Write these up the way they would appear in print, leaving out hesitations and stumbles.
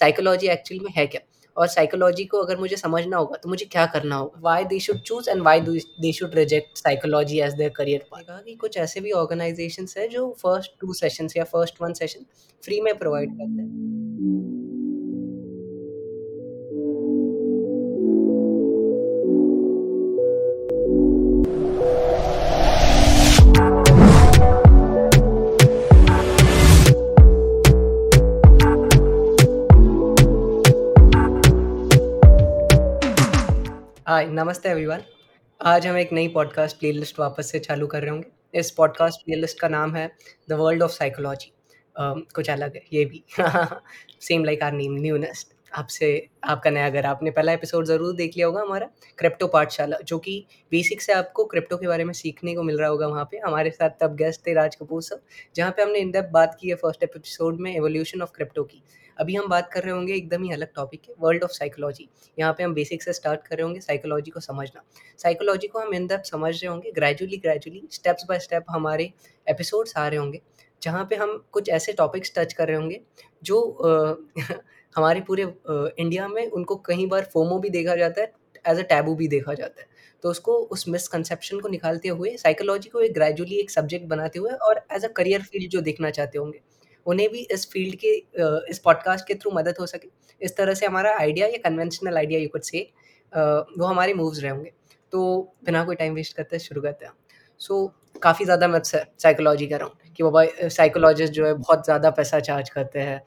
Psychology actually में है क्या, और साइकोलॉजी को अगर मुझे समझना होगा तो मुझे क्या करना होगा, why they should choose and why they should reject psychology as their career path. कि कुछ ऐसे भी ऑर्गेनाइजेशंस है जो फर्स्ट 2 सेशंस या फर्स्ट 1 सेशन फ्री में प्रोवाइड करते हैं। हाय नमस्ते एवरीवन, आज हम एक नई पॉडकास्ट प्लेलिस्ट वापस से चालू कर रहे होंगे। इस पॉडकास्ट प्लेलिस्ट का नाम है द वर्ल्ड ऑफ साइकोलॉजी। कुछ अलग है ये भी, सेम लाइक आर नेम न्यूनेस्ट। आपसे आपका नया घर। आपने पहला एपिसोड ज़रूर देख लिया होगा हमारा क्रिप्टो पाठशाला, जो कि बेसिक से आपको क्रिप्टो के बारे में सीखने को मिल रहा होगा। वहाँ पे हमारे साथ तब गेस्ट थे राज कपूर सर, जहाँ पे हमने इन डेप्थ बात की है फर्स्ट एपिसोड में एवोल्यूशन ऑफ क्रिप्टो की। अभी हम बात कर रहे होंगे एकदम ही अलग टॉपिक है, वर्ल्ड ऑफ साइकोलॉजी। यहाँ पे हम बेसिक से स्टार्ट कर रहे होंगे साइकोलॉजी को समझना। साइकोलॉजी को हम इन डेप्थ समझ रहे होंगे ग्रेजुअली स्टेप्स बाय स्टेप हमारे एपिसोड्स आ रहे होंगे, जहाँ पे हम कुछ ऐसे टॉपिक्स टच कर रहे होंगे जो हमारे पूरे इंडिया में उनको कई बार फोमो भी देखा जाता है, एज अ टैबू भी देखा जाता है। तो उसको उस मिसकंसेप्शन को निकालते हुए साइकोलॉजी को एक ग्रेजुअली एक सब्जेक्ट बनाते हुए और एज अ करियर फील्ड जो देखना चाहते होंगे उन्हें भी इस फील्ड के इस पॉडकास्ट के थ्रू मदद हो सके। इस तरह से हमारा आइडिया या conventional idea you could say वो हमारे मूव्स रहे होंगे। तो बिना कोई टाइम वेस्ट करते शुरू करते हैं। काफ़ी ज़्यादा मैं साइकोलॉजी कर रहा हूँ कि बाबा साइकोलॉजिस्ट जो है बहुत ज़्यादा पैसा चार्ज करते हैं,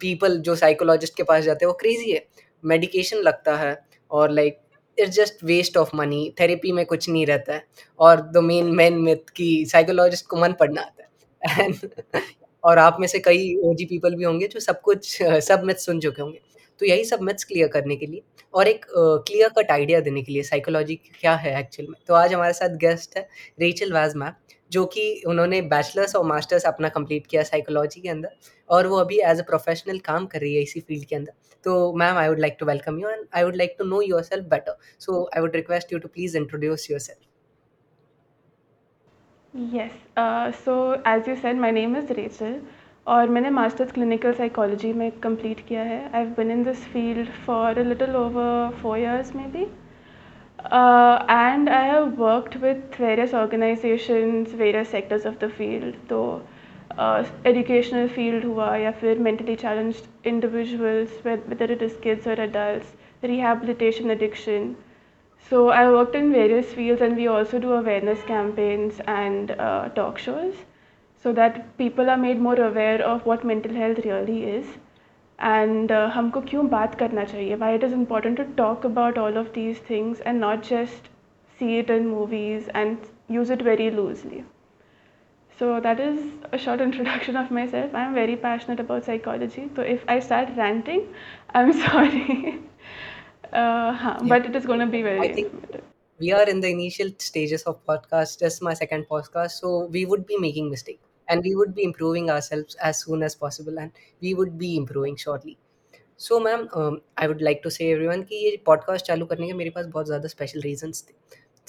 पीपल जो साइकोलॉजिस्ट के पास जाते हैं वो क्रेजी है, मेडिकेशन लगता है और like it's just waste of money, therapy में कुछ नहीं रहता है। और द मेन मिथ कि साइकोलॉजिस्ट को मन पढ़ना आता है और आप में से कई ओजी पीपल भी होंगे जो सब मिथ्स सुन चुके होंगे। तो यही सब मिथ्स क्लियर करने के लिए और एक क्लियर कट आइडिया देने के लिए साइकोलॉजी क्या है एक्चुअल में, तो आज हमारे साथ गेस्ट है रेचल वाज मैम, जो कि उन्होंने बैचलर्स और मास्टर्स अपना कंप्लीट किया साइकोलॉजी के अंदर और वो अभी एज अ प्रोफेशनल काम कर रही है इसी फील्ड के अंदर। तो ma'am I would like to welcome you and I would like to know yourself better, so I would request you to please introduce yourself. Yes, so as you said my name is Rachel और मैंने masters clinical psychology में complete किया है। I have been in this field for a little over 4 years maybe. And I have worked with various organizations, various sectors of the field, तो educational field हुआ या फिर mentally challenged individuals, whether it is kids or adults, rehabilitation, addiction. So I worked in various fields and we also do awareness campaigns and talk shows so that people are made more aware of what mental health really is. And हमको क्यों बात करना चाहिए, why it is important to talk about all of these things and not just see it in movies and use it very loosely. So that is a short introduction of myself. I am very passionate about psychology. So if I start ranting, I'm sorry. But it is going to be very informative. We are in the initial stages of podcast, just my second podcast, so we would be making mistakes. And we would be improving ourselves as soon as possible and we would be improving shortly. So ma'am, I would like to say everyone कि ये podcast चालू करने के मेरे पास बहुत ज़्यादा special reasons थे।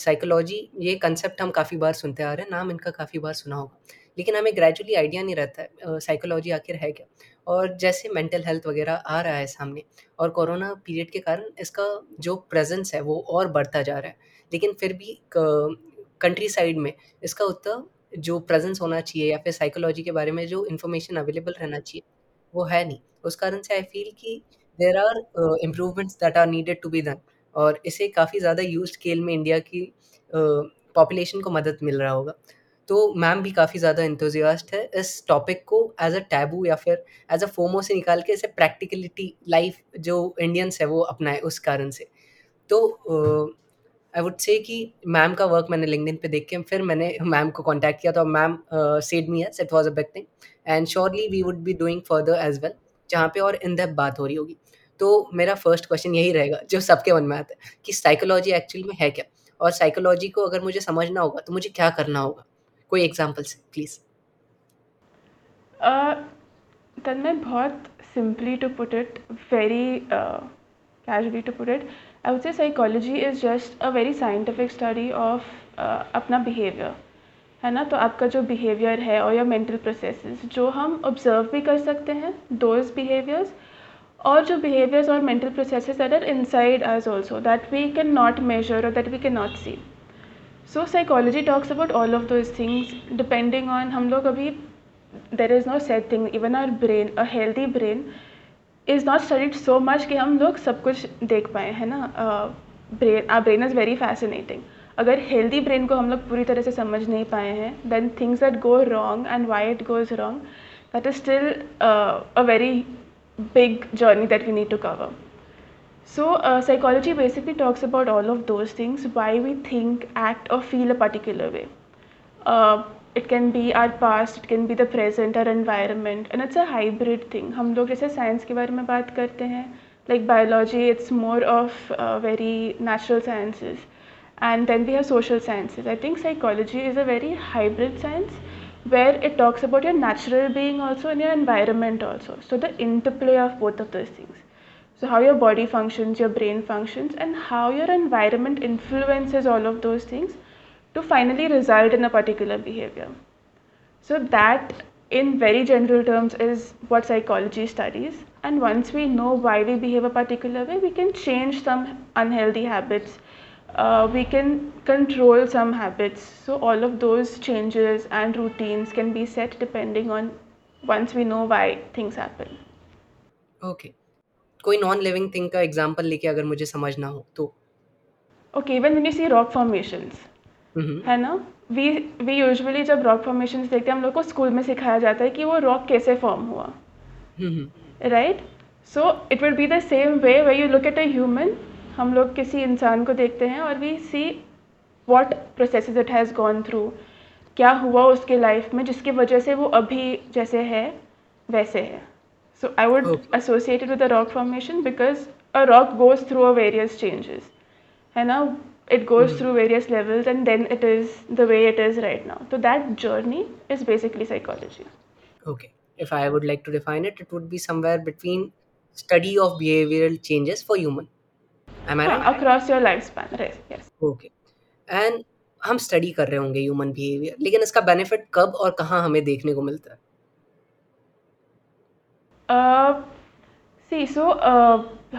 Psychology ये concept हम काफ़ी बार सुनते आ रहे हैं, नाम इनका काफ़ी बार सुना होगा, लेकिन हमें gradually idea नहीं रहता है psychology आखिर है क्या। और जैसे mental health वगैरह आ रहा है सामने और कोरोना पीरियड के कारण इसका जो presence है वो और बढ़ता जा रहा है, लेकिन फिर भी कंट्री साइड में इसका उतना जो प्रेजेंस होना चाहिए या फिर साइकोलॉजी के बारे में जो इन्फॉर्मेशन अवेलेबल रहना चाहिए वो है नहीं। उस कारण से आई फील कि there are improvements that are needed to be done और इसे काफ़ी ज़्यादा यूज स्केल में इंडिया की पॉपुलेशन को मदद मिल रहा होगा। तो मैम भी काफ़ी ज़्यादा एंथुजियास्ट है इस टॉपिक को एज अ टैबू या फिर एज अ फोमो से निकाल के इसे प्रैक्टिकलिटी लाइफ जो इंडियंस है वो अपनाए, उस कारण से। तो आई वुड से कि मैम का वर्क मैंने लिंक्डइन पे देख के फिर मैंने मैम को कॉन्टैक्ट किया, तो ma'am said me as it was a big thing and surely we would be doing further as well, जहाँ पे और इन डेप्थ बात हो रही होगी। तो मेरा फर्स्ट क्वेश्चन यही रहेगा जो सबके मन में आता है कि साइकोलॉजी एक्चुअली में है क्या, और साइकोलॉजी को अगर मुझे समझना होगा तो मुझे क्या करना होगा, कोई एग्जाम्पल से प्लीज़। तन्मय, बहुत simply to put it, very casually to put it, I would say psychology is just a very scientific study of अपना behavior, है ना। तो आपका जो behavior है और या mental processes जो हम observe भी कर सकते हैं those behaviors or जो behaviors or mental processes that are inside us also that we cannot measure or that we cannot see. So psychology talks about all of those things depending on हम लोग अभी there is no set thing. Even our brain, a healthy brain is not studied so much कि हम लोग सब कुछ देख पाए है ना. Brain, our brain is very fascinating. अगर हेल्दी ब्रेन को हम लोग पूरी तरह से समझ नहीं पाए हैं then things that go wrong and why it goes wrong that is still a very big journey that we need to cover. So psychology basically talks about all of those things why we think act और feel a particular way. It can be our past, it can be the present, our environment and it's a hybrid thing. हम लोग जैसे science के बारे में बात करते हैं like biology it's more of very natural sciences. And then we have social sciences. I think psychology is a very hybrid science where it talks about your natural being also and your environment also. So the interplay of both of those things. So how your body functions, your brain functions, and how your environment influences all of those things to finally result in a particular behavior. So that in very general terms is what psychology studies. And once we know why we behave a particular way, we can change some unhealthy habits. We can control some habits. So all of those changes and routines can be set depending on once we know why things happen. Okay. कोई non-living thing का example लेके अगर मुझे समझना हो तो. Okay, even when you see rock formations, है ना? We usually जब rock formations देखते हैं हम लोग को स्कूल में सिखाया जाता है कि वो rock कैसे form हुआ. Right? So it will be the same way where you look at a human. हम लोग किसी इंसान को देखते हैं और we see what processes it has gone through, क्या हुआ उसके लाइफ में जिसकी वजह से वो अभी जैसे है वैसे है. So I would associate it with a rock formation because a rock goes through a various changes है ना. It goes through various levels and then it is the way it is right now. तो that journey is basically psychology. Okay, if I would like to define it, it would be somewhere between study of behavioural changes for human. Am I right? Across your lifespan, right? Yes. Okay. And हम study कर रहे होंगे human behaviour, लेकिन इसका benefit कब और कहाँ हमें देखने को मिलता है?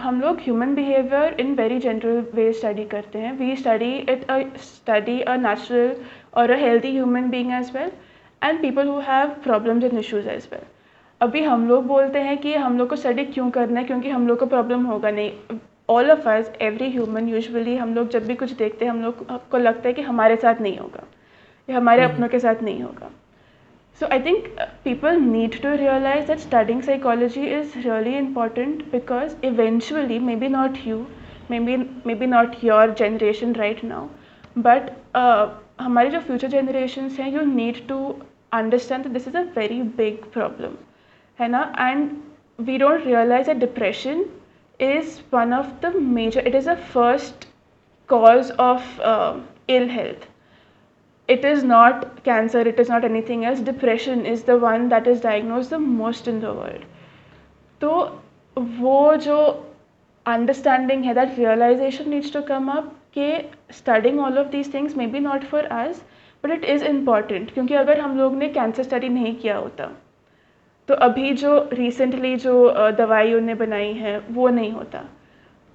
हम लोग human behaviour in very general way study करते हैं. वी स्टडी अ नेचुरल और a healthy human being as well and people who have problems and issues as well. अभी हम लोग बोलते हैं कि हम लोग को स्टडी क्यों करना है, क्योंकि हम लोग को प्रॉब्लम होगा नहीं. All of us, every human usually हम लोग जब भी कुछ देखते हैं हम लोग को लगता है कि हमारे साथ नहीं होगा या हमारे अपनों के साथ नहीं होगा. So I think people need to realise that studying psychology is really important because eventually maybe not you, maybe not your generation right now, but हमारे जो फ्यूचर जनरेशन्स हैं, you need to understand that this is a very big problem है ना. And we don't realise that depression is one of the major, it is a first cause of ill health. It is not cancer, it is not anything else. Depression is the one that is diagnosed the most in the world. So, wo jo understanding hai, that realization needs to come up ke studying all of these things, maybe not for us, but it is important. क्योंकि अगर हम लोग ने cancer study नहीं किया होता तो अभी जो रिसेंटली जो दवाई उन्हें बनाई है वो नहीं होता.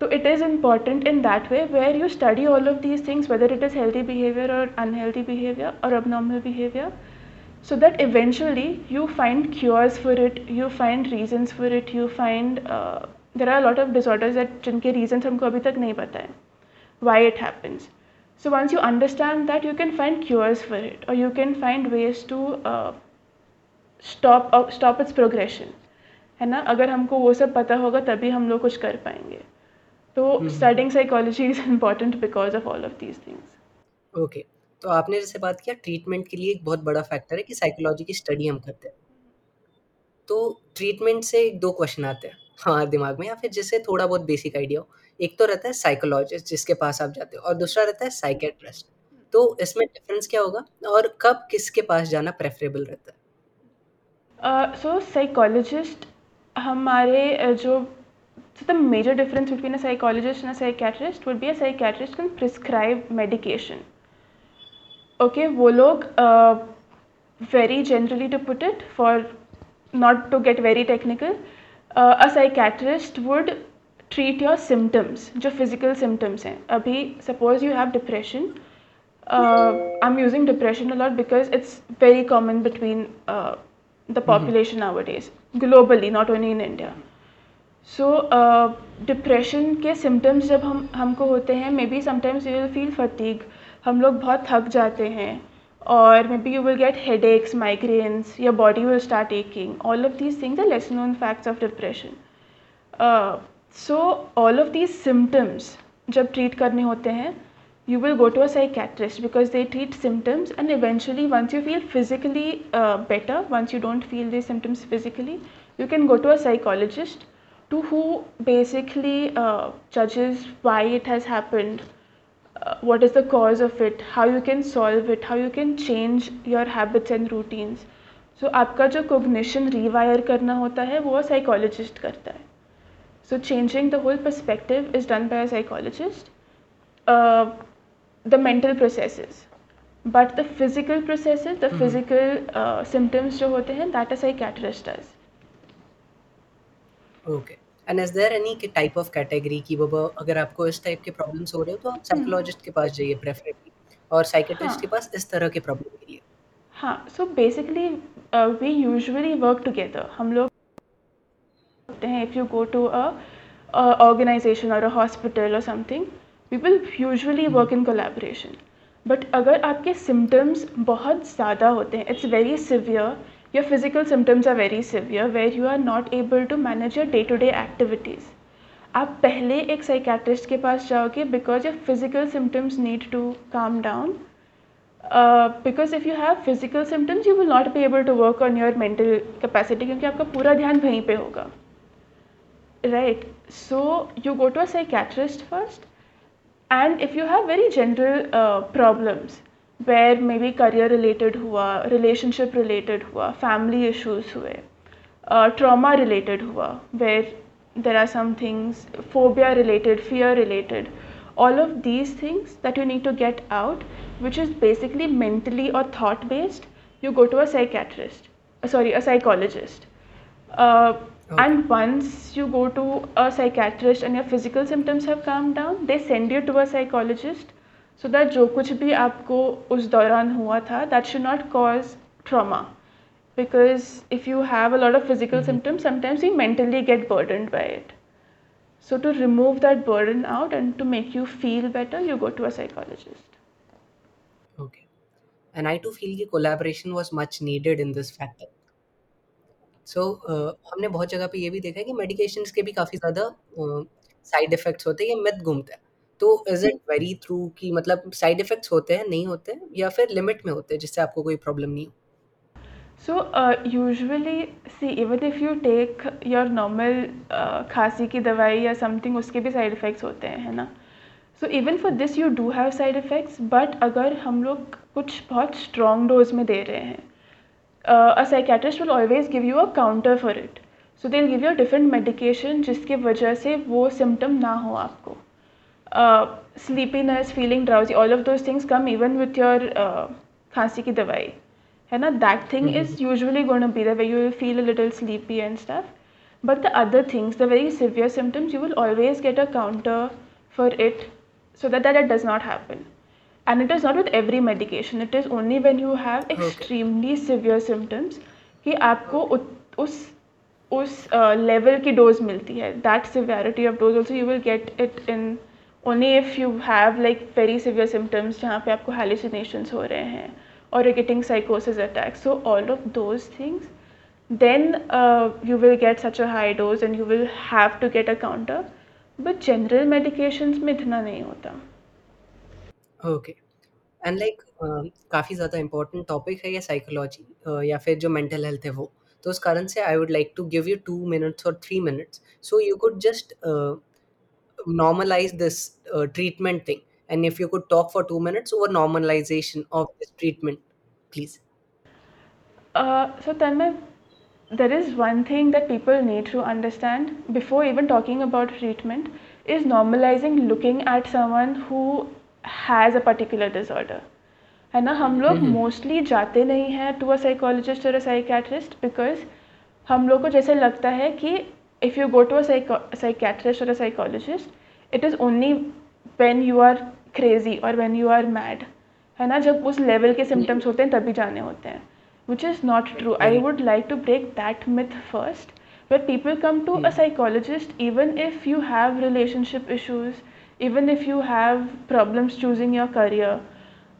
तो it is important in that way where you study all of these things, whether it is healthy behaviour और अनहेल्दी बिहेवियर और abnormal behaviour, so that eventually you find cures for it, you find reasons for it, you find there are lot of disorders that जिनके reasons हमको अभी तक नहीं पता है why it happens. So once you understand that you can find cures for it और you can find ways to stop its progression है ना. अगर हमको वो सब पता होगा तभी हम लोग कुछ कर पाएंगे. तो studying psychology is important because of all of these things. Okay, तो आपने जैसे बात किया ट्रीटमेंट के लिए एक बहुत बड़ा फैक्टर है कि साइकोलॉजी की स्टडी हम करते हैं. तो ट्रीटमेंट से एक दो क्वेश्चन आते हैं हमारे दिमाग में, या फिर जैसे थोड़ा बहुत बेसिक आइडिया हो. एक तो रहता है साइकोलॉजिस्ट जिसके पास आप जाते हो और दूसरा रहता है साइकेट्रिस्ट. तो इसमें डिफरेंस क्या होगा और कब किसके पास जाना प्रेफरेबल रहता है? सो साइकोलॉजिस्ट हमारे जो the major difference between a psychologist and a psychiatrist would be a psychiatrist can prescribe medication. Okay, वो लोग very generally to put it for not to get very technical, a psychiatrist would treat your symptoms, जो physical symptoms हैं. अभी suppose you have depression, I am using depression a lot because it's very common between the population nowadays globally, not only in India. So depression के symptoms जब हमको होते हैं, maybe sometimes you will feel fatigue, हम लोग बहुत थक जाते हैं, और maybe you will get head x, migraines, your body will start aching. All of these things are less known facts of depression. So all of these symptoms जब treat करने होते हैं, you will go to a psychiatrist because they treat symptoms, and eventually once you feel physically better, once you don't feel the symptoms physically, you can go to a psychologist to who basically judges why it has happened, what is the cause of it, how you can solve it, how you can change your habits and routines. So आपका जो cognition rewire करना होता है वो psychologist करता है. So changing the whole perspective is done by a psychologist. The mental processes, but the physical processes, the physical symptoms जो होते हैं, that a psychiatrist does. Okay. And is there any type of category कि बाबा अगर आपको इस type के problems हो रहे हो तो आप psychologist के पास जाइए preferably, और psychiatrist के पास इस तरह के problem के लिए. हाँ. So basically we usually work together. हम लोग होते हैं, if you go to a organization or a hospital or something, people usually work in collaboration. But अगर आपके symptoms बहुत ज़्यादा होते हैं, it's very severe, your physical symptoms are very severe, where you are not able to manage your day-to-day activities, आप पहले एक psychiatrist के पास जाओगे because your physical symptoms need to calm down. Because if you have physical symptoms, you will not be able to work on your mental capacity, क्योंकि आपका पूरा ध्यान वहीं पे होगा. Right? So you go to a psychiatrist first. And if you have very general problems where maybe career related hua, relationship related hua, family issues hue, trauma related hua, where there are some things phobia related, fear related, all of these things that you need to get out, which is basically mentally or thought based, you go to a psychiatrist, a psychologist. And once you go to a psychiatrist and your physical symptoms have calmed down, they send you to a psychologist so that जो कुछ भी आपको उस दौरान हुआ था, that should not cause trauma. Because if you have a lot of physical symptoms, sometimes you mentally get burdened by it. So to remove that burden out and to make you feel better, you go to a psychologist. Okay. And I too feel that collaboration was much needed in this factor. सो हमने बहुत जगह पे ये भी देखा है कि medications के भी काफ़ी ज़्यादा साइड इफ़ेक्ट्स होते हैं, ये मिथ घूमता है. तो इज़ इट वेरी ट्रू कि मतलब साइड इफ़ेक्ट्स होते हैं, नहीं होते हैं, या फिर लिमिट में होते हैं जिससे आपको कोई प्रॉब्लम नहीं हो? So usually see, even if you take your normal खांसी की दवाई या समथिंग, उसके भी साइड इफ़ेक्ट्स होते हैं, है ना. So even for this you do have side effects, but अगर हम लोग कुछ बहुत स्ट्रॉन्ग डोज में दे रहे हैं, a psychiatrist will always give you a counter for it. So they'll give you a different medication जिसके वजह से वो symptom ना हो आपको. Sleepiness, feeling drowsy, all of those things come even with your खांसी की दवाई, है ना. That thing is usually going to be there where you will feel a little sleepy and stuff. But the other things, the very severe symptoms, you will always get a counter for it so that it does not happen. And it is not with every medication, it is only when you have extremely severe symptoms कि आपको उस level की dose मिलती है. That severity of dose also you will get it in only if you have like very severe symptoms जहाँ पे आपको hallucinations हो रहे हैं और यू गेटिंग साइकोसिस attacks. So all of those things, then you will get such a high dose and you will have to get a counter. But general medications में इतना नहीं होता. ओके. एंड लाइक काफ़ी ज़्यादा इंपॉर्टेंट टॉपिक है ये psychology या फिर जो मेंटल हेल्थ है वो, तो उस कारण से I would like to give you 2 minutes और 3 minutes so you could just normalise this treatment thing, and if you could talk for 2 minutes over normalisation of this treatment please. So Tanmay, there is one thing that people need to understand before even talking about treatment is normalizing looking at someone who has a particular disorder, है ना. हम लोग mostly जाते नहीं हैं to a psychologist और a psychiatrist because हम लोग को जैसे लगता है कि if you go to a psychiatrist or a psychologist, it is only when you are crazy or when you are mad, है ना, जब उस level के symptoms होते हैं तभी जाने होते हैं, which is not true. I would like to break that myth first, where people come to a psychologist even if you have relationship issues, even if you have problems choosing your career.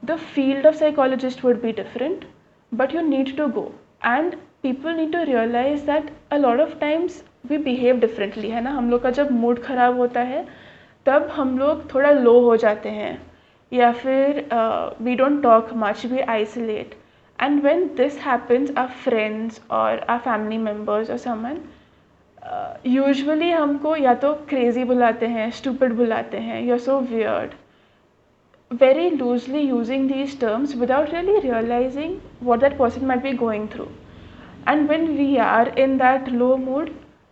The field of psychologist would be different, but you need to go. And people need to realize that a lot of times we behave differently, है ना. हम लोग का जब mood ख़राब होता है तब हम लोग थोड़ा लो हो जाते हैं, या फिर we don't talk much, we isolate. And when this happens, our friends or our family members or someone, usually हमको या तो crazy बुलाते हैं, stupid बुलाते हैं, you're so weird. Very loosely using these terms without really realizing what that person might be going through. And when we are in that low mood,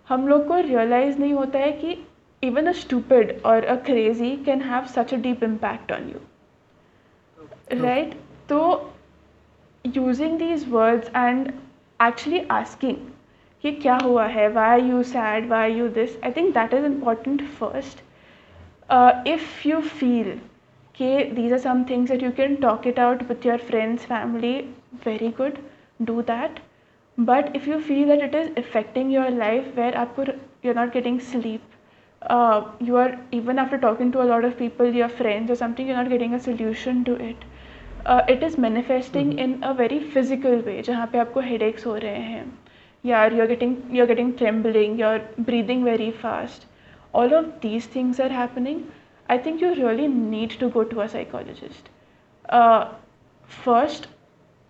हम लोग को realize नहीं होता है कि even a stupid or a crazy can have such a deep impact on you. Right? So using these words and actually asking कि क्या हुआ है, why are you sad, why are you this, I think that is important first. If you feel कि these are some things that you can talk it out with your friends, family, very good, do that. But if you feel that it is affecting your life where आपको you're not getting sleep, you are even after talking to a lot of people, your friends or something, you're not getting a solution to it. It is manifesting in a very physical way, जहाँ पे आपको headaches हो रहे हैं, या you're getting trembling, you're breathing very fast. All of these things are happening. I think you really need to go to a psychologist. First,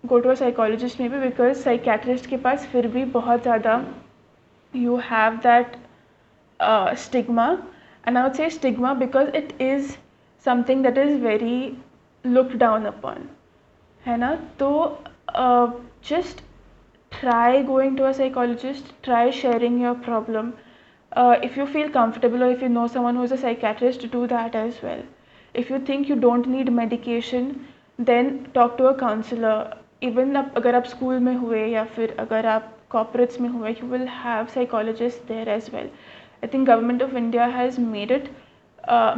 go to a psychologist maybe because psychiatrist के पास फिर भी बहुत ज़्यादा you have that stigma, and I would say stigma because it is something that is very looked down upon, है ना. तो just try going to a psychologist, try sharing your problem. If you feel comfortable or if you know someone who is a psychiatrist, do that as well. If you think you don't need medication, then talk to a counselor. Even अगर आप school में हुए या फिर अगर आप corporates में हुए, you will have psychologists there as well. I think Government of India has made it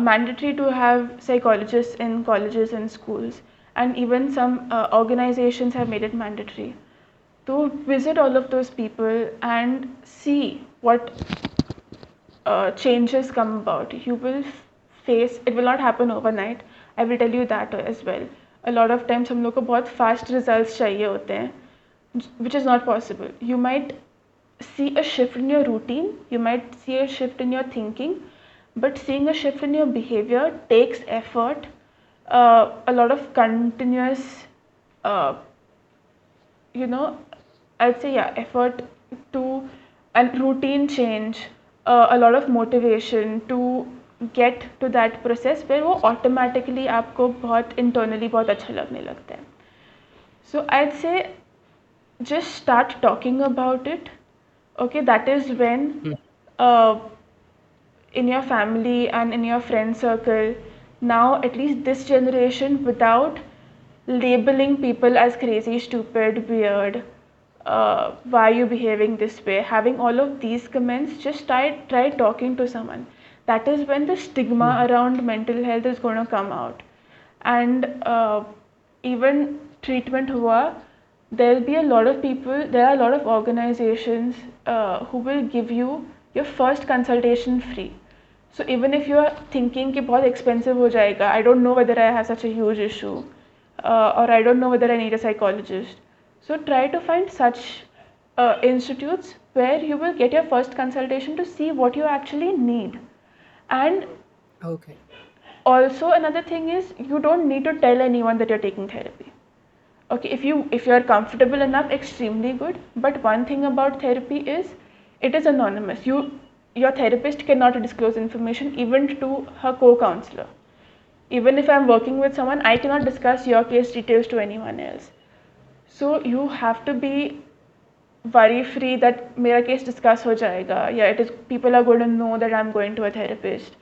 mandatory to have psychologists in colleges and schools, and even some organizations have made it mandatory. So visit all of those people and see what changes come about. You will face, it will not happen overnight. I will tell you that as well. A lot of times हम लोग को बहुत fast result चाहिए होते हैं, which is not possible. You might see a shift in your routine, you might see a shift in your thinking, but seeing a shift in your behavior takes effort, a lot of continuous, I'd say, effort to a routine change, a lot of motivation to get to that process where वो automatically आपको बहुत internally बहुत अच्छा लगने लगता है. So I'd say just start talking about it. Okay, that is when in your family and in your friend circle, now at least this generation, without labeling people as crazy, stupid, weird, why are you behaving this way, having all of these comments, just try talking to someone. That is when the stigma around mental health is going to come out. And even treatment hua, there will be a lot of people, there are a lot of organizations who will give you your first consultation free. So even if you are thinking कि बहुत expensive हो जाएगा, I don't know whether I have such a huge issue, or I don't know whether I need a psychologist. So try to find such institutes where you will get your first consultation to see what you actually need. And okay, also another thing is you don't need to tell anyone that you're taking therapy. Okay, if you are comfortable enough, extremely good. But one thing about therapy is it is anonymous. Your therapist cannot disclose information even to her co-counselor. Even if I am working with someone, I cannot discuss your case details to anyone else. So you have to be worry free that मेरा case discuss हो जाएगा, yeah, it is, people are going to know that I am going to a therapist,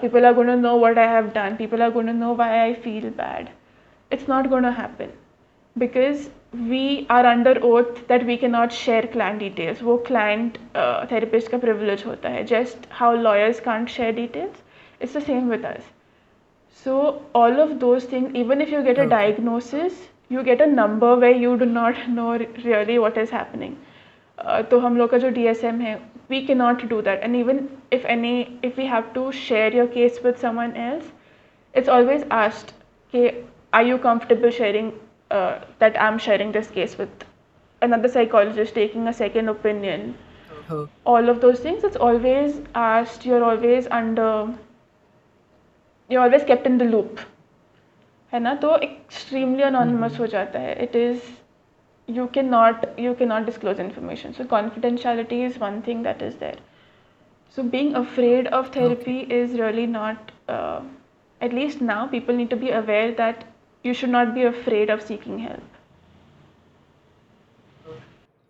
people are going to know what I have done, people are going to know why I feel bad. It's not going to happen. because we are under oath that we cannot share client details. वो client therapist का privilege होता है, just how lawyers can't share details. It's the same with us. So all of those things, even if you get a diagnosis, you get a number where you do not know really what is happening. तो हम लोग का जो DSM है, we cannot do that. And even if we have to share your case with someone else, it's always asked, okay, are you comfortable sharing that I'm sharing this case with another psychologist, taking a second opinion, all of those things. It's always asked. You're always kept in the loop, है ना? तो extremely anonymous हो जाता है. It is, you cannot disclose information. So confidentiality is one thing that is there. So being afraid of therapy is really not. At least now, people need to be aware that you should not be afraid of seeking help.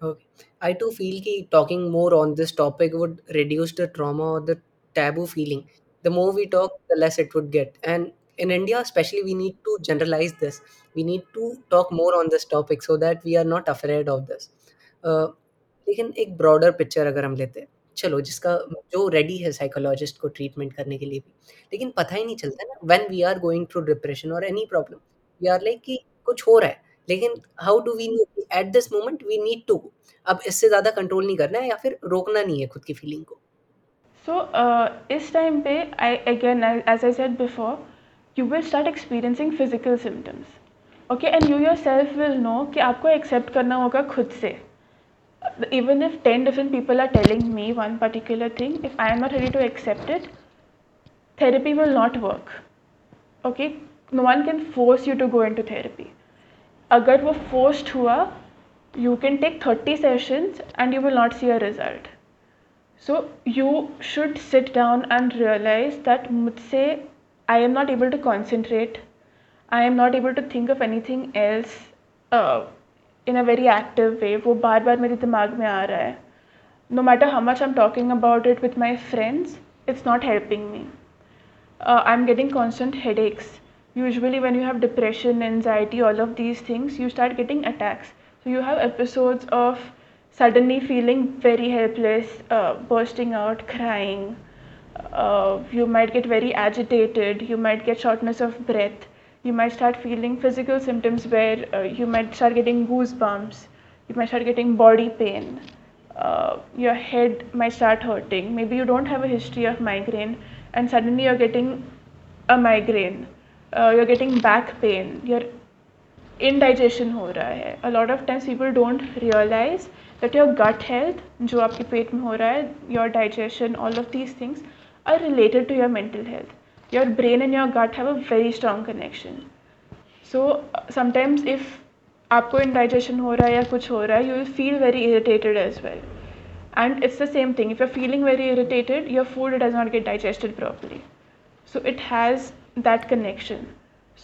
Okay. I too feel that talking more on this topic would reduce the trauma or the taboo feeling. The more we talk, the less it would get. And in India, especially, we need to generalize this. We need to talk more on this topic so that we are not afraid of this. लेकिन एक broader picture अगर हम लेते हैं, चलो जिसका जो ready है साइकोलॉजिस्ट को ट्रीटमेंट करने के लिए भी, लेकिन पता ही नहीं चलता ना. When we are going through depression और any problem, we are like कि कुछ हो रहा है, लेकिन how do we know at this moment we need to, अब इससे ज़्यादा कंट्रोल नहीं करना है या फिर रोकना नहीं है खुद की फीलिंग को. सो इस टाइम पे I again as I said before, you will start experiencing physical symptoms, okay, and you yourself will know कि आपको एक्सेप्ट करना होगा खुद से. Even if 10 different people are telling me one particular thing, if I am not ready to accept it, therapy will not work. Okay? No one can force you to go into therapy. अगर वो forced हुआ, you can take 30 sessions and you will not see a result. So you should sit down and realize that मुझसे I am not able to concentrate. I am not able to think of anything else. In a very active way, वो बार बार मेरे दिमाग में आ रहा है. No matter how much I'm talking about it with my friends, it's not helping me. I'm getting constant headaches. Usually when you have depression, anxiety, all of these things, you start getting attacks. So you have episodes of suddenly feeling very helpless, bursting out, crying. You might get very agitated. You might get shortness of breath. You might start feeling physical symptoms where you might start getting goosebumps, you might start getting body pain, your head might start hurting. Maybe you don't have a history of migraine and suddenly you're getting a migraine, you're getting back pain, your indigestion ho raha hai. A lot of times people don't realize that your gut health, jo aapke pet mein ho raha hai, your digestion, all of these things are related to your mental health. Your brain and your gut have a very strong connection. So sometimes if आपको indigestion हो रहा है या कुछ हो रहा है, you will feel very irritated as well. And it's the same thing. If you're feeling very irritated, your food does not get digested properly. So it has that connection.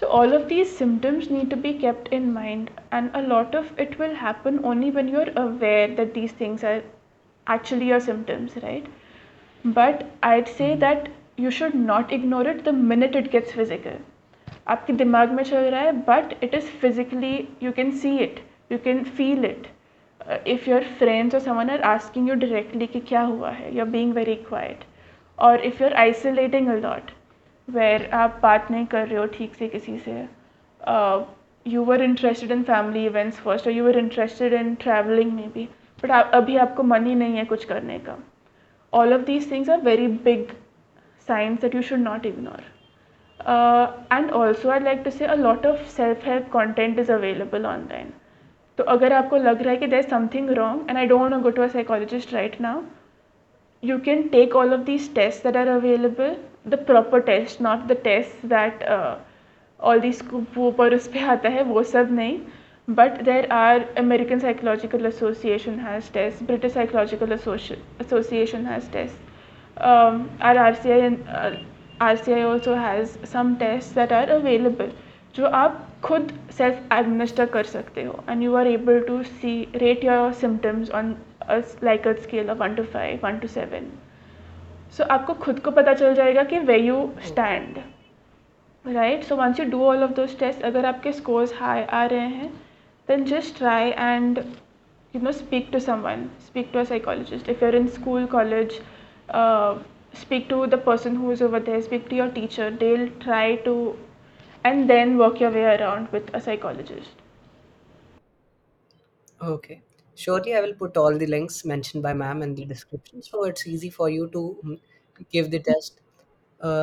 So all of these symptoms need to be kept in mind. And a lot of it will happen only when you're aware that these things are actually your symptoms, right? But I'd say that you should not ignore it the minute it gets physical. आपके दिमाग में चल रहा है, but it is physically, you can see it, you can feel it. If your friends or someone are asking you directly कि क्या हुआ है, you're being very quiet. Or if you're isolating a lot, where आप बात नहीं कर रहे हो ठीक से किसी से, you were interested in family events first, or you were interested in traveling maybe, but अभी आपको मन ही नहीं है कुछ करने का. All of these things are very big signs that you should not ignore. And also I'd like to say a lot of self-help content is available online. So अगर आपको लग रहा है कि there's something wrong and I don't want to go to a psychologist right now, you can take all of these tests that are available, the proper tests, not the tests that all these Coop और उस पे आता है, वो सब नहीं. But there are, American Psychological Association has tests, British Psychological Association has tests. Our RCI also has some tests that are available जो आप खुद सेल्फ एडमिनिस्टर कर सकते हो, and you are able to see, rate your symptoms on a Likert scale of 1 to 5, 1 to 7. So आपको खुद को पता चल जाएगा कि where you stand, right? So once you do all of those tests, अगर आपके scores high आ रहे हैं then just try and, you know, speak to someone, speak to a psychologist. If you're in school, college, speak to the person who is over there, speak to your teacher. They'll try to, and then work your way around with a psychologist. Okay. Surely I will put all the links mentioned by ma'am in the description, so it's easy for you to give the test.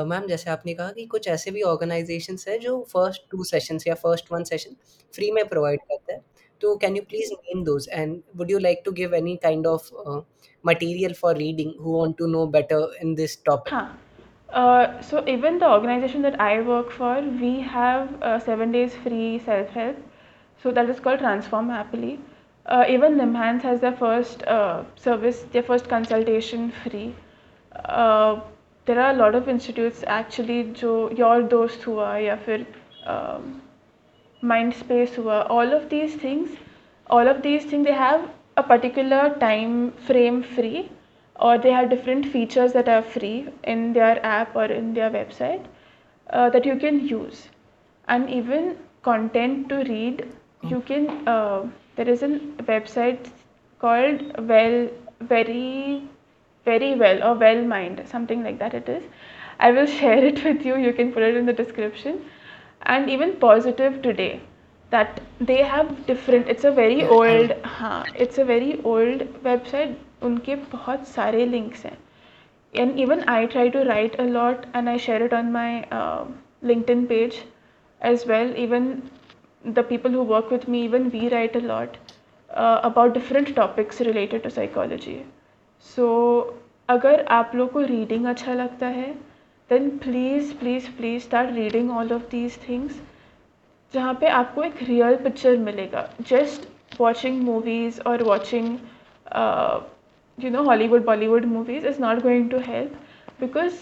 Ma'am जैसे आपने कहा कि कुछ ऐसे भी organisations है जो first 2 sessions या फर्स्ट 1 सेशन फ्री में प्रोवाइड करता है, तो can you please name those and would you like to give any kind of material for reading who want to know better in this topic? Huh. So even the organization that I work for, we have 7 days free self-help. So that is called Transform, happily. Even Limhans has their first service, their first consultation free. There are a lot of institutes actually, जो your दोस्त हुआ या फिर mind space हुआ, all of these things, they have a particular time frame free, or they have different features that are free in their app or in their website that you can use. And even content to read, you can, there is a website called Well Very, Very Well, or Well Mind, something like that it is. I will share it with you, you can put it in the description. And even Positive Today, that they have different, it's a very Yes, I- old, it's a very old website, उनके बहुत सारे links हैं. And even I try to write a lot and I share it on my LinkedIn page as well. Even the people who work with me, even we write a lot about different topics related to psychology. So अगर आप लोग को reading अच्छा लगता है, then please please please start reading all of these things, जहाँ पे आपको एक real picture मिलेगा. Just watching movies or watching Hollywood, Bollywood movies is not going to help, because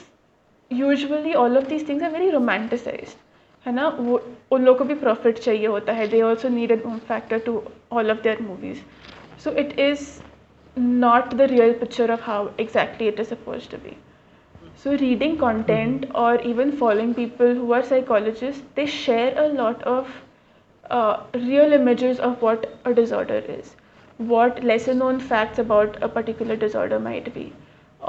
usually all of these things are very romanticized, है ना. वो उन लोगों को भी प्रॉफिट चाहिए होता है. They also need an factor to all of their movies. So it is not the real picture of how exactly it is suppose to be. So reading content और even following people who are psychologist, they share a lot of real images of what a disorder is, what lesser known facts about a particular disorder might be,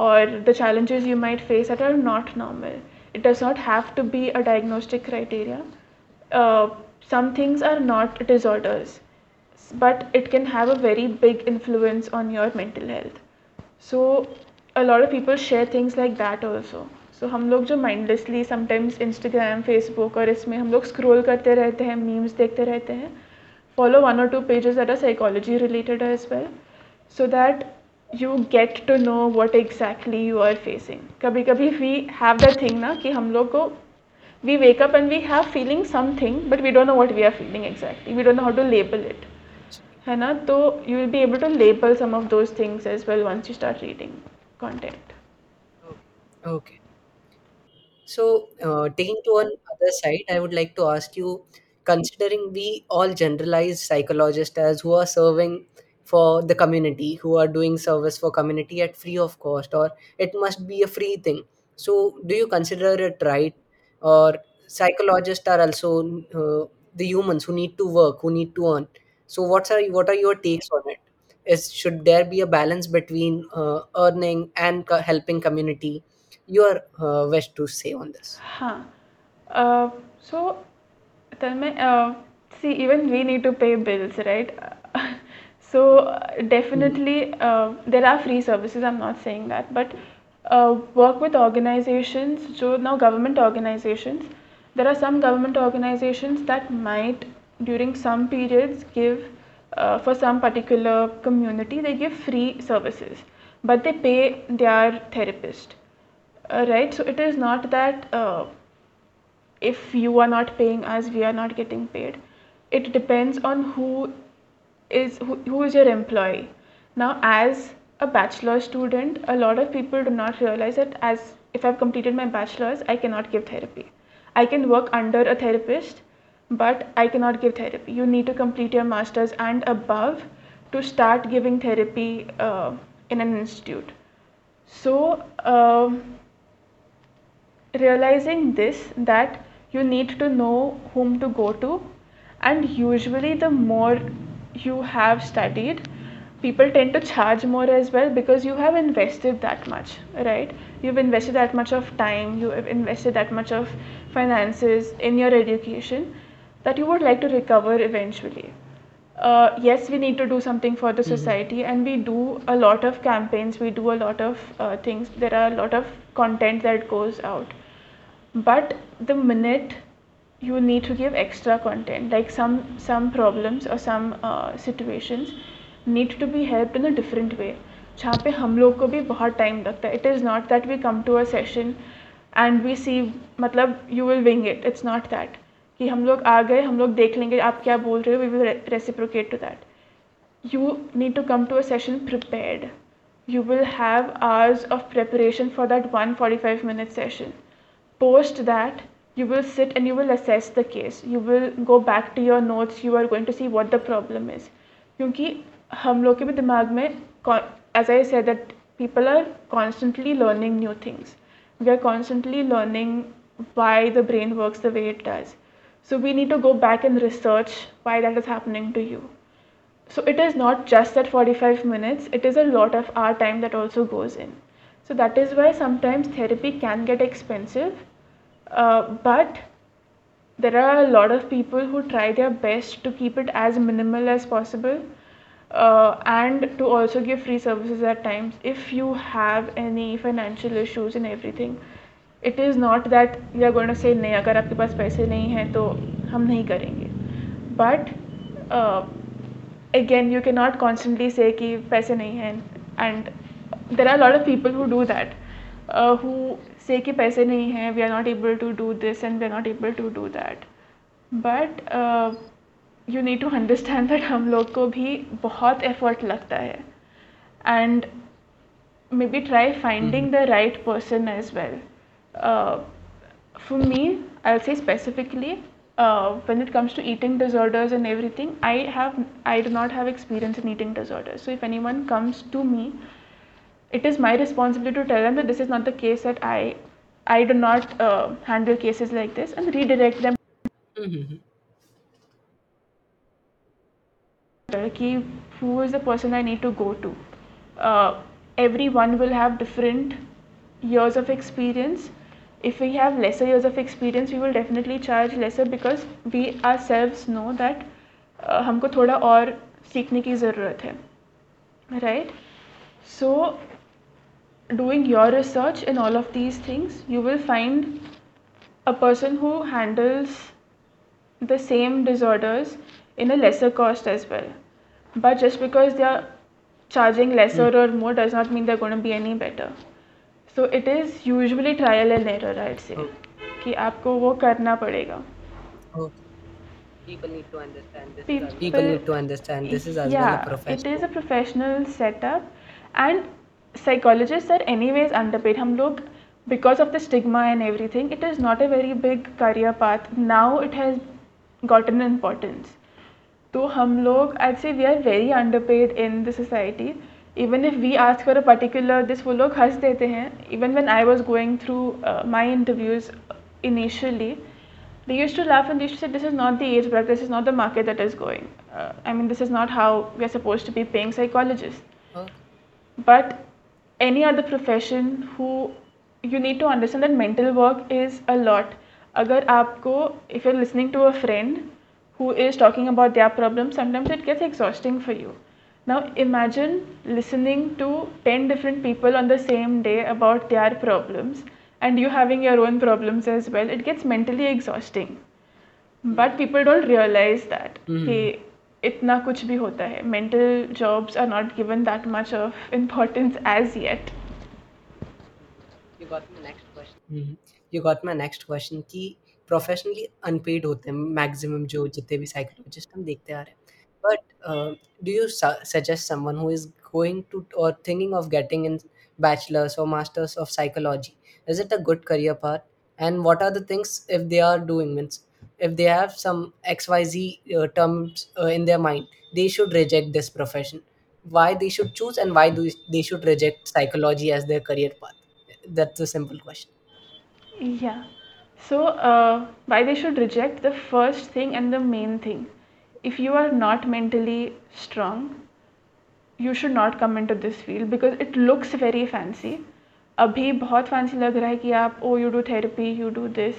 or the challenges you might face that are not normal. It does not have to be a diagnostic criteria. Some things are not disorders, but it can have a very big influence on your mental health. So a lot of people share things like that also. So हम लोग जो mindlessly sometimes Instagram, Facebook और इसमें हम लोग scroll करते रहते हैं, memes देखते रहते हैं, follow 1 or 2 pages that are psychology related as well, so that you get to know what exactly you are facing. कभी कभी we have that thing ना कि हम लोग को, we wake up and we have feeling something, but we don't know what we are feeling exactly. We don't know how to label it, है ना. तो you will be able to label some of those things as well once you start reading content. Okay. So taking to another side, I would like to ask you, considering we all generalize psychologists as who are serving for the community, who are doing service for community at free of cost, or it must be a free thing, so do you consider it right, or psychologists are also the humans who need to work, who need to earn? So what are your takes on it? Is should there be a balance between earning and helping community? Your wish to say on this? हाँ. So tell me, see, even we need to pay bills, right? So definitely there are free services, I'm not saying that, but work with organizations, so now government organizations, there are some government organizations that might during some periods give for some particular community, they give free services, but they pay their therapist, right? So it is not that if you are not paying us, we are not getting paid. It depends on who is your employee. Now, as a bachelor student, a lot of people do not realize that as if I've completed my bachelor's, I cannot give therapy. I can work under a therapist, but I cannot give therapy. You need to complete your master's and above to start giving therapy in an institute. So realizing this, that you need to know whom to go to, and usually the more you have studied, people tend to charge more as well because you have invested that much, right? You've invested that much of time, you have invested that much of finances in your education that you would like to recover eventually. Yes, we need to do something for the society, and we do a lot of campaigns, we do a lot of things, there are a lot of content that goes out. But the minute you need to give extra content, like some problems or some situations need to be helped in a different way, जहाँ पे हम लोग को भी बहुत time लगता है. It is not that we come to a session and we see, मतलब you will wing it, it's not that. कि हम लोग आ गए, हम लोग देख लेंगे आप क्या बोल रहे हो, we will reciprocate to that. You need to come to a session prepared. You will have hours of preparation for that 145-minute session. Post that, you will sit and you will assess the case. You will go back to your notes. You are going to see what the problem is. क्योंकि हम लोग के भी दिमाग में, as I said, that people are constantly learning new things. We are constantly learning why the brain works the way it does. So we need to go back and research why that is happening to you. So it is not just that 45 minutes, it is a lot of our time that also goes in. So that is why sometimes therapy can get expensive, but there are a lot of people who try their best to keep it as minimal as possible, and to also give free services at times. If you have any financial issues and everything, it is not that we are going to say नहीं, अगर आपके पास पैसे नहीं हैं तो हम नहीं करेंगे. But again, you cannot constantly say कि पैसे नहीं हैं, and there are a lot of people who do that, who say कि पैसे नहीं हैं, we are not able to do this and we are not able to do that. But you need to understand that हम लोग को भी बहुत effort लगता है, and maybe try finding the right person as well. For me, I'll say specifically, when it comes to eating disorders and everything, I do not have experience in eating disorders. So if anyone comes to me, it is my responsibility to tell them that this is not the case, that I do not handle cases like this, and redirect them. Who is the person I need to go to? Everyone will have different years of experience. If we have lesser years of experience, we will definitely charge lesser because we ourselves know that हमको थोड़ा और सीखने की ज़रूरत है, right? So doing your research in all of these things, you will find a person who handles the same disorders in a lesser cost as well. But just because they are charging lesser or more does not mean they're going to be any better. So it is usually trial and error, I'd say, कि आपको वो करना पड़ेगा. People need to understand this. People need to understand this is as well a profession. It is a professional setup, and psychologists are anyways underpaid. हम लोग, because of the stigma and everything, it is not a very big career path. Now it has gotten importance. तो हम लोग, I'd say, we are very underpaid in the society. Even if we ask for a particular this, वो लोग हंस देते हैं. Even when I was going through my interviews initially, they used to laugh and they used to say, this is not the age bracket, this is not the market that is going. I mean, this is not how we are supposed to be paying psychologists. But any other profession who, you need to understand that mental work is a lot. अगर आपको, if you're listening to a friend who is talking about their problem, sometimes it gets exhausting for you. Now imagine listening to 10 different people on the same day about their problems, and you having your own problems as well. It gets mentally exhausting. But people don't realize that कि इतना कुछ भी होता है. Mental jobs are not given that much of importance as yet. You got my next question. You got my next question कि professionally unpaid होते हैं maximum जो जितने भी psychologists हम देखते आ रहे हैं. But do you suggest someone who is going to or thinking of getting in bachelor's or master's of psychology, is it a good career path? And what are the things if they are doing, means if they have some XYZ terms in their mind, they should reject this profession? Why they should choose and why do they should reject psychology as their career path? That's a simple question. Yeah. So why they should reject, the first thing and the main thing if you are not mentally strong, you should not come into this field because it looks very fancy. अभी बहुत fancy लग रहा है कि आप you do therapy, you do this.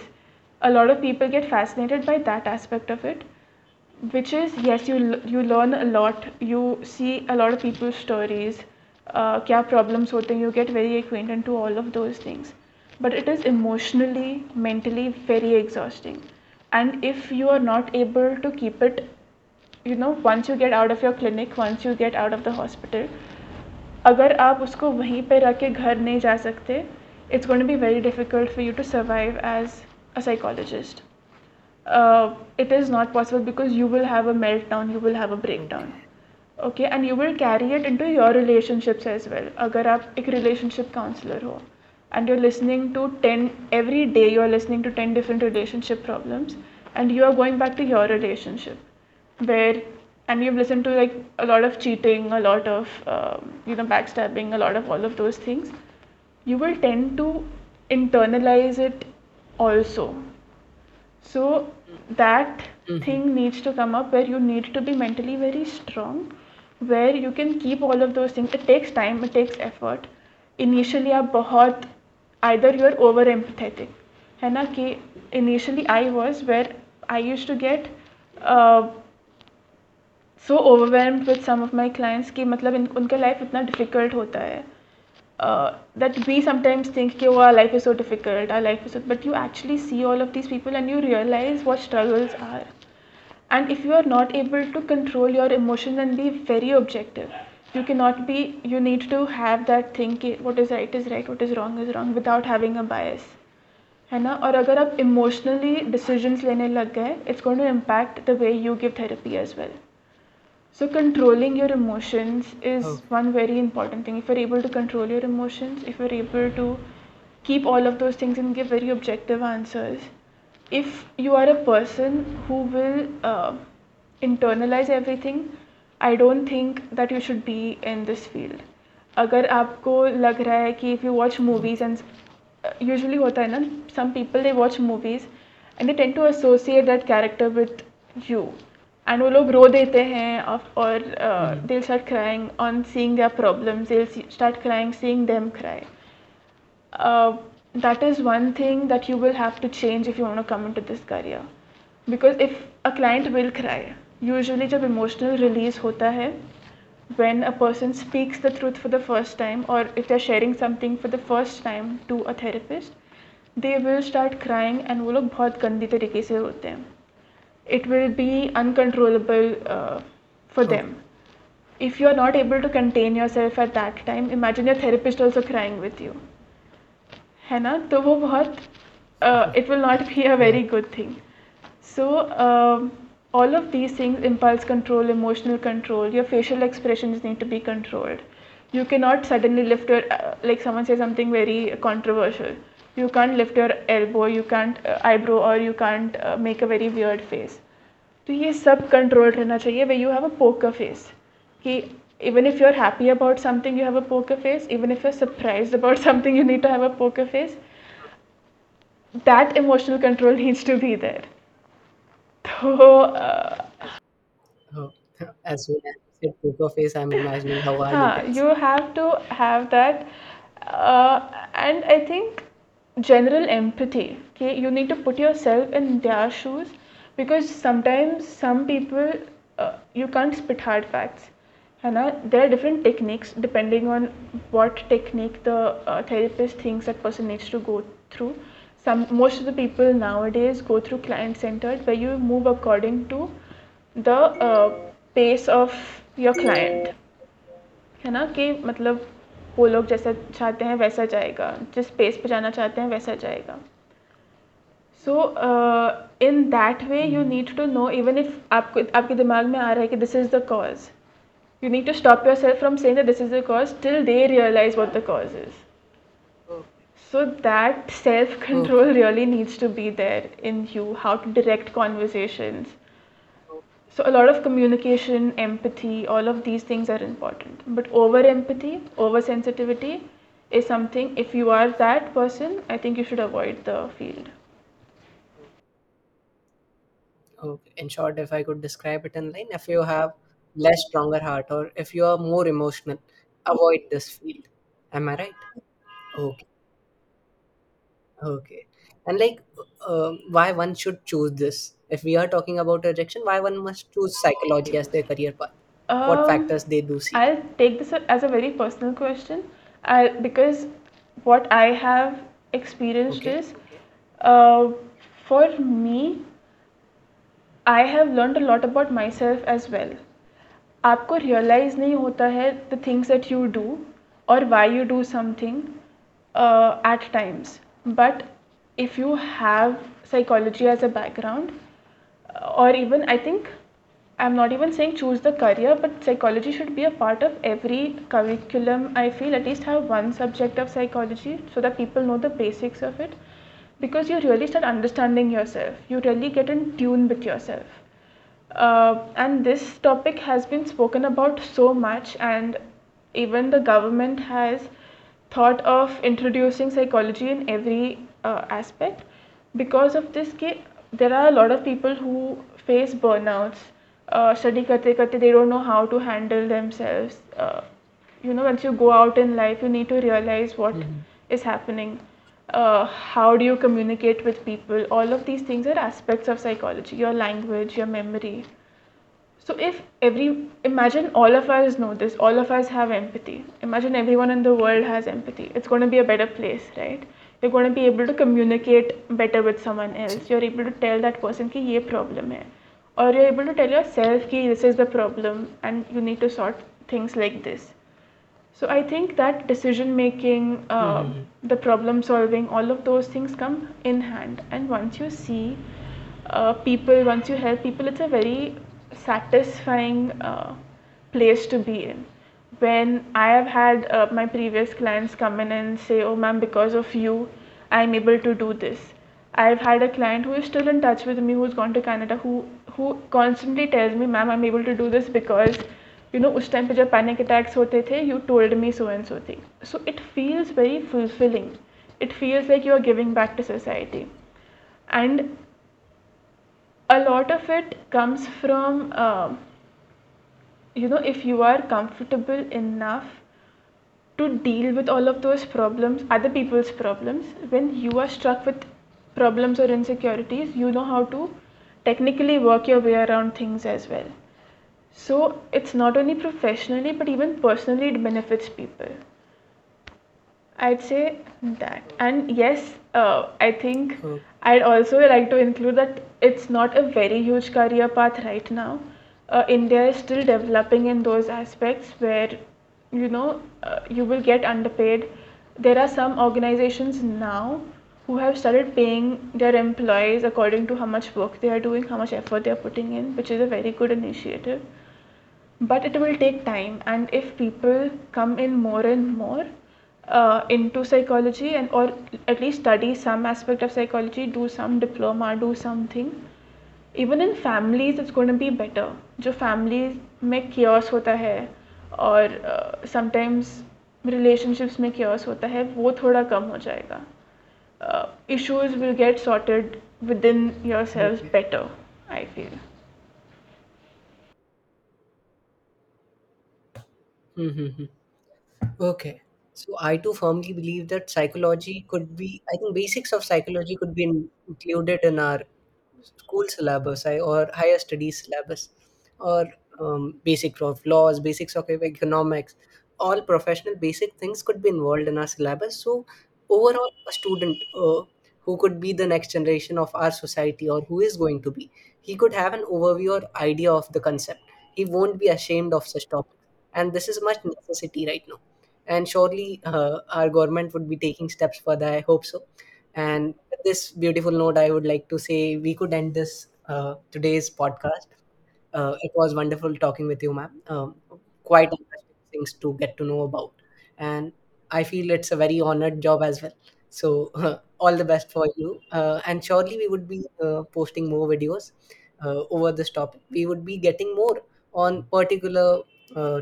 A lot of people get fascinated by that aspect of it, which is yes, you learn a lot. You see a lot of people's stories. क्या problems होते हैं, you get very acquainted to all of those things. But it is emotionally, mentally very exhausting. And if you are not able to keep it, you know, once you get out of your clinic, once you get out of the hospital, अगर आप उसको वहीं पे रख के घर नहीं जा सकते, it's going to be very difficult for you to survive as a psychologist. It is not possible because you will have a meltdown, you will have a breakdown. Okay, and you will carry it into your relationships as well. अगर आप एक relationship counselor हो, and you're listening to 10, every day you're listening to 10 different relationship problems, and you are going back to your relationship. And you've listened to like a lot of cheating, a lot of backstabbing, a lot of all of those things, you will tend to internalize it also. So that thing needs to come up where you need to be mentally very strong, where you can keep all of those things. It takes time, it takes effort. Initially, either you're over empathetic, है ना कि initially I was where I used to get so overwhelmed with some of my clients कि मतलब उनका life इतना difficult होता है that we sometimes think कि our life is so difficult, our life is so, but you actually see all of these people and you realize what struggles are. And if you are not able to control your emotions and be very objective, you need to have that thing कि what is right, what is wrong without having a bias, है ना. और अगर आप emotionally decisions लेने लग गए, it's going to impact the way you give therapy as well. So controlling your emotions is one very important thing. If you're able to control your emotions, if you're able to keep all of those things and give very objective answers, if you are a person who will internalize everything, I don't think that you should be in this field. अगर आपको लग रहा है कि if you watch movies, and usually होता है ना, some people they watch movies and they tend to associate that character with you. And वो लोग रो देते हैं और they'll start crying on seeing their problems, they'll start crying seeing them cry. That is one thing that you will have to change if you want to come into this career. Because if a client will cry, usually जब emotional release होता है, when a person speaks the truth for the first time or if they're sharing something for the first time to a therapist, they will start crying and वो लोग बहुत गंदी तरीके से रोते हैं. It will be uncontrollable for them. If you are not able to contain yourself at that time, imagine your therapist also crying with you, है ना, तो वो बहुत it will not be a very good thing. So all of these things, impulse control, emotional control, your facial expressions need to be controlled. You cannot suddenly lift your like someone says something very controversial. You can't lift your elbow, you can't eyebrow, or you can't make a very weird face. तो ये सब controlled रहना चाहिए. Where you have a poker face, कि even if you're happy about something, you have a poker face. Even if you're surprised about something, you need to have a poker face. That emotional control needs to be there. So, as soon as you said poker face, I'm imagining how I look. You have to have that, and I think general empathy. Okay, you need to put yourself in their shoes because sometimes some people you can't spit hard facts, है ना. There are different techniques depending on what technique the therapist thinks that person needs to go through. Most of the people nowadays go through client centered, where you move according to the pace of your client, है ना, कि मतलब वो लोग जैसा चाहते हैं वैसा जाएगा, जिस पेस पे जाना चाहते हैं वैसा जाएगा. So in that way you need to know, even if आपको आपके दिमाग में आ रहा है कि this is the cause, you need to stop your self from saying that this is the cause till they realise what the cause is. So that self control really needs to be there in you, how to direct conversations. So a lot of communication, empathy, all of these things are important. But over-empathy, over-sensitivity is something, if you are that person, I think you should avoid the field. in short, if I could describe it in line, if you have less stronger heart or if you are more emotional, avoid this field. Am I right? Okay. Okay. And why one should choose this? If we are talking about rejection, why one must choose psychology as their career path? What factors they do see? I'll take this as a very personal question, because what I have experienced Okay. is, for me, I have learned a lot about myself as well. आपको realise नहीं होता है the things that you do और why you do something at times, but if you have psychology as a background, और even I think I am not even saying choose the career, but psychology should be a part of every curriculum. I feel at least have one subject of psychology so that people know the basics of it, because you really start understanding your self, you really get in tune with yourself. And this topic has been spoken about so much, and even the government has thought of introducing psychology in every aspect. Because of this, there are a lot of people who face burnouts. Study karte they don't know how to handle themselves. Once you go out in life, you need to realize what is happening. How do you communicate with people? All of these things are aspects of psychology, your language, your memory. So imagine all of us know this, all of us have empathy. Imagine everyone in the world has empathy. It's going to be a better place, right? You're going to be able to communicate better with someone else. You're able to tell that person ki ye problem hai. Or you're able to tell yourself ki this is the problem and you need to sort things like this. So I think that decision making, the problem solving, all of those things come in hand. And once you see people, once you help people, it's a very satisfying place to be in. When I have had my previous clients come in and say, "Oh ma'am, because of you, I'm able to do this." I've had a client who is still in touch with me, who's gone to Canada, who constantly tells me, "Ma'am, I'm able to do this because उस time पे जब panic attacks होते थे, you told me so and so thing." So it feels very fulfilling, it feels like you are giving back to society. And a lot of it comes from if you are comfortable enough to deal with all of those problems, other people's problems. When you are struck with problems और insecurities, you know how to technically work your way around things as well. So it's not only professionally, but even personally, it benefits people. I'd say that. And yes, I think I'd also like to include that it's not a very huge career path right now. India is still developing in those aspects where, you will get underpaid. There are some organizations now who have started paying their employees according to how much work they are doing, how much effort they are putting in, which is a very good initiative. But it will take time, and if people come in more and more into psychology, and or at least study some aspect of psychology, do some diploma, do something, even in families it's going to be better. जो families में chaos होता है और sometimes relationships में chaos होता है, वो थोड़ा कम हो जाएगा. Issues will get sorted within yourselves better, I feel. Mm-hmm. Okay. So I too firmly believe that psychology could be, I think basics of psychology could be included in our school syllabus or higher studies syllabus, or basics of laws, basics of economics, all professional basic things could be involved in our syllabus. So overall, a student who could be the next generation of our society, or who is going to be, he could have an overview or idea of the concept. He won't be ashamed of such topics, and this is much necessity right now. And surely our government would be taking steps for that. I hope so. And with this beautiful note, I would like to say we could end this today's podcast. It was wonderful talking with you, ma'am. Quite interesting things to get to know about, and I feel it's a very honored job as well. So all the best for you. And surely we would be posting more videos over this topic. We would be getting more on particular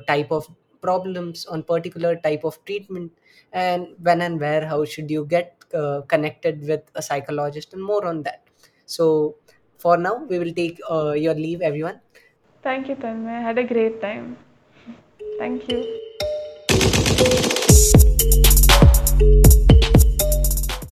type of problems, on particular type of treatment, and when and where, how should you get connected with a psychologist, and more on that. So for now we will take your leave, everyone. Thank you, Tanmay. I had a great time. Thank you.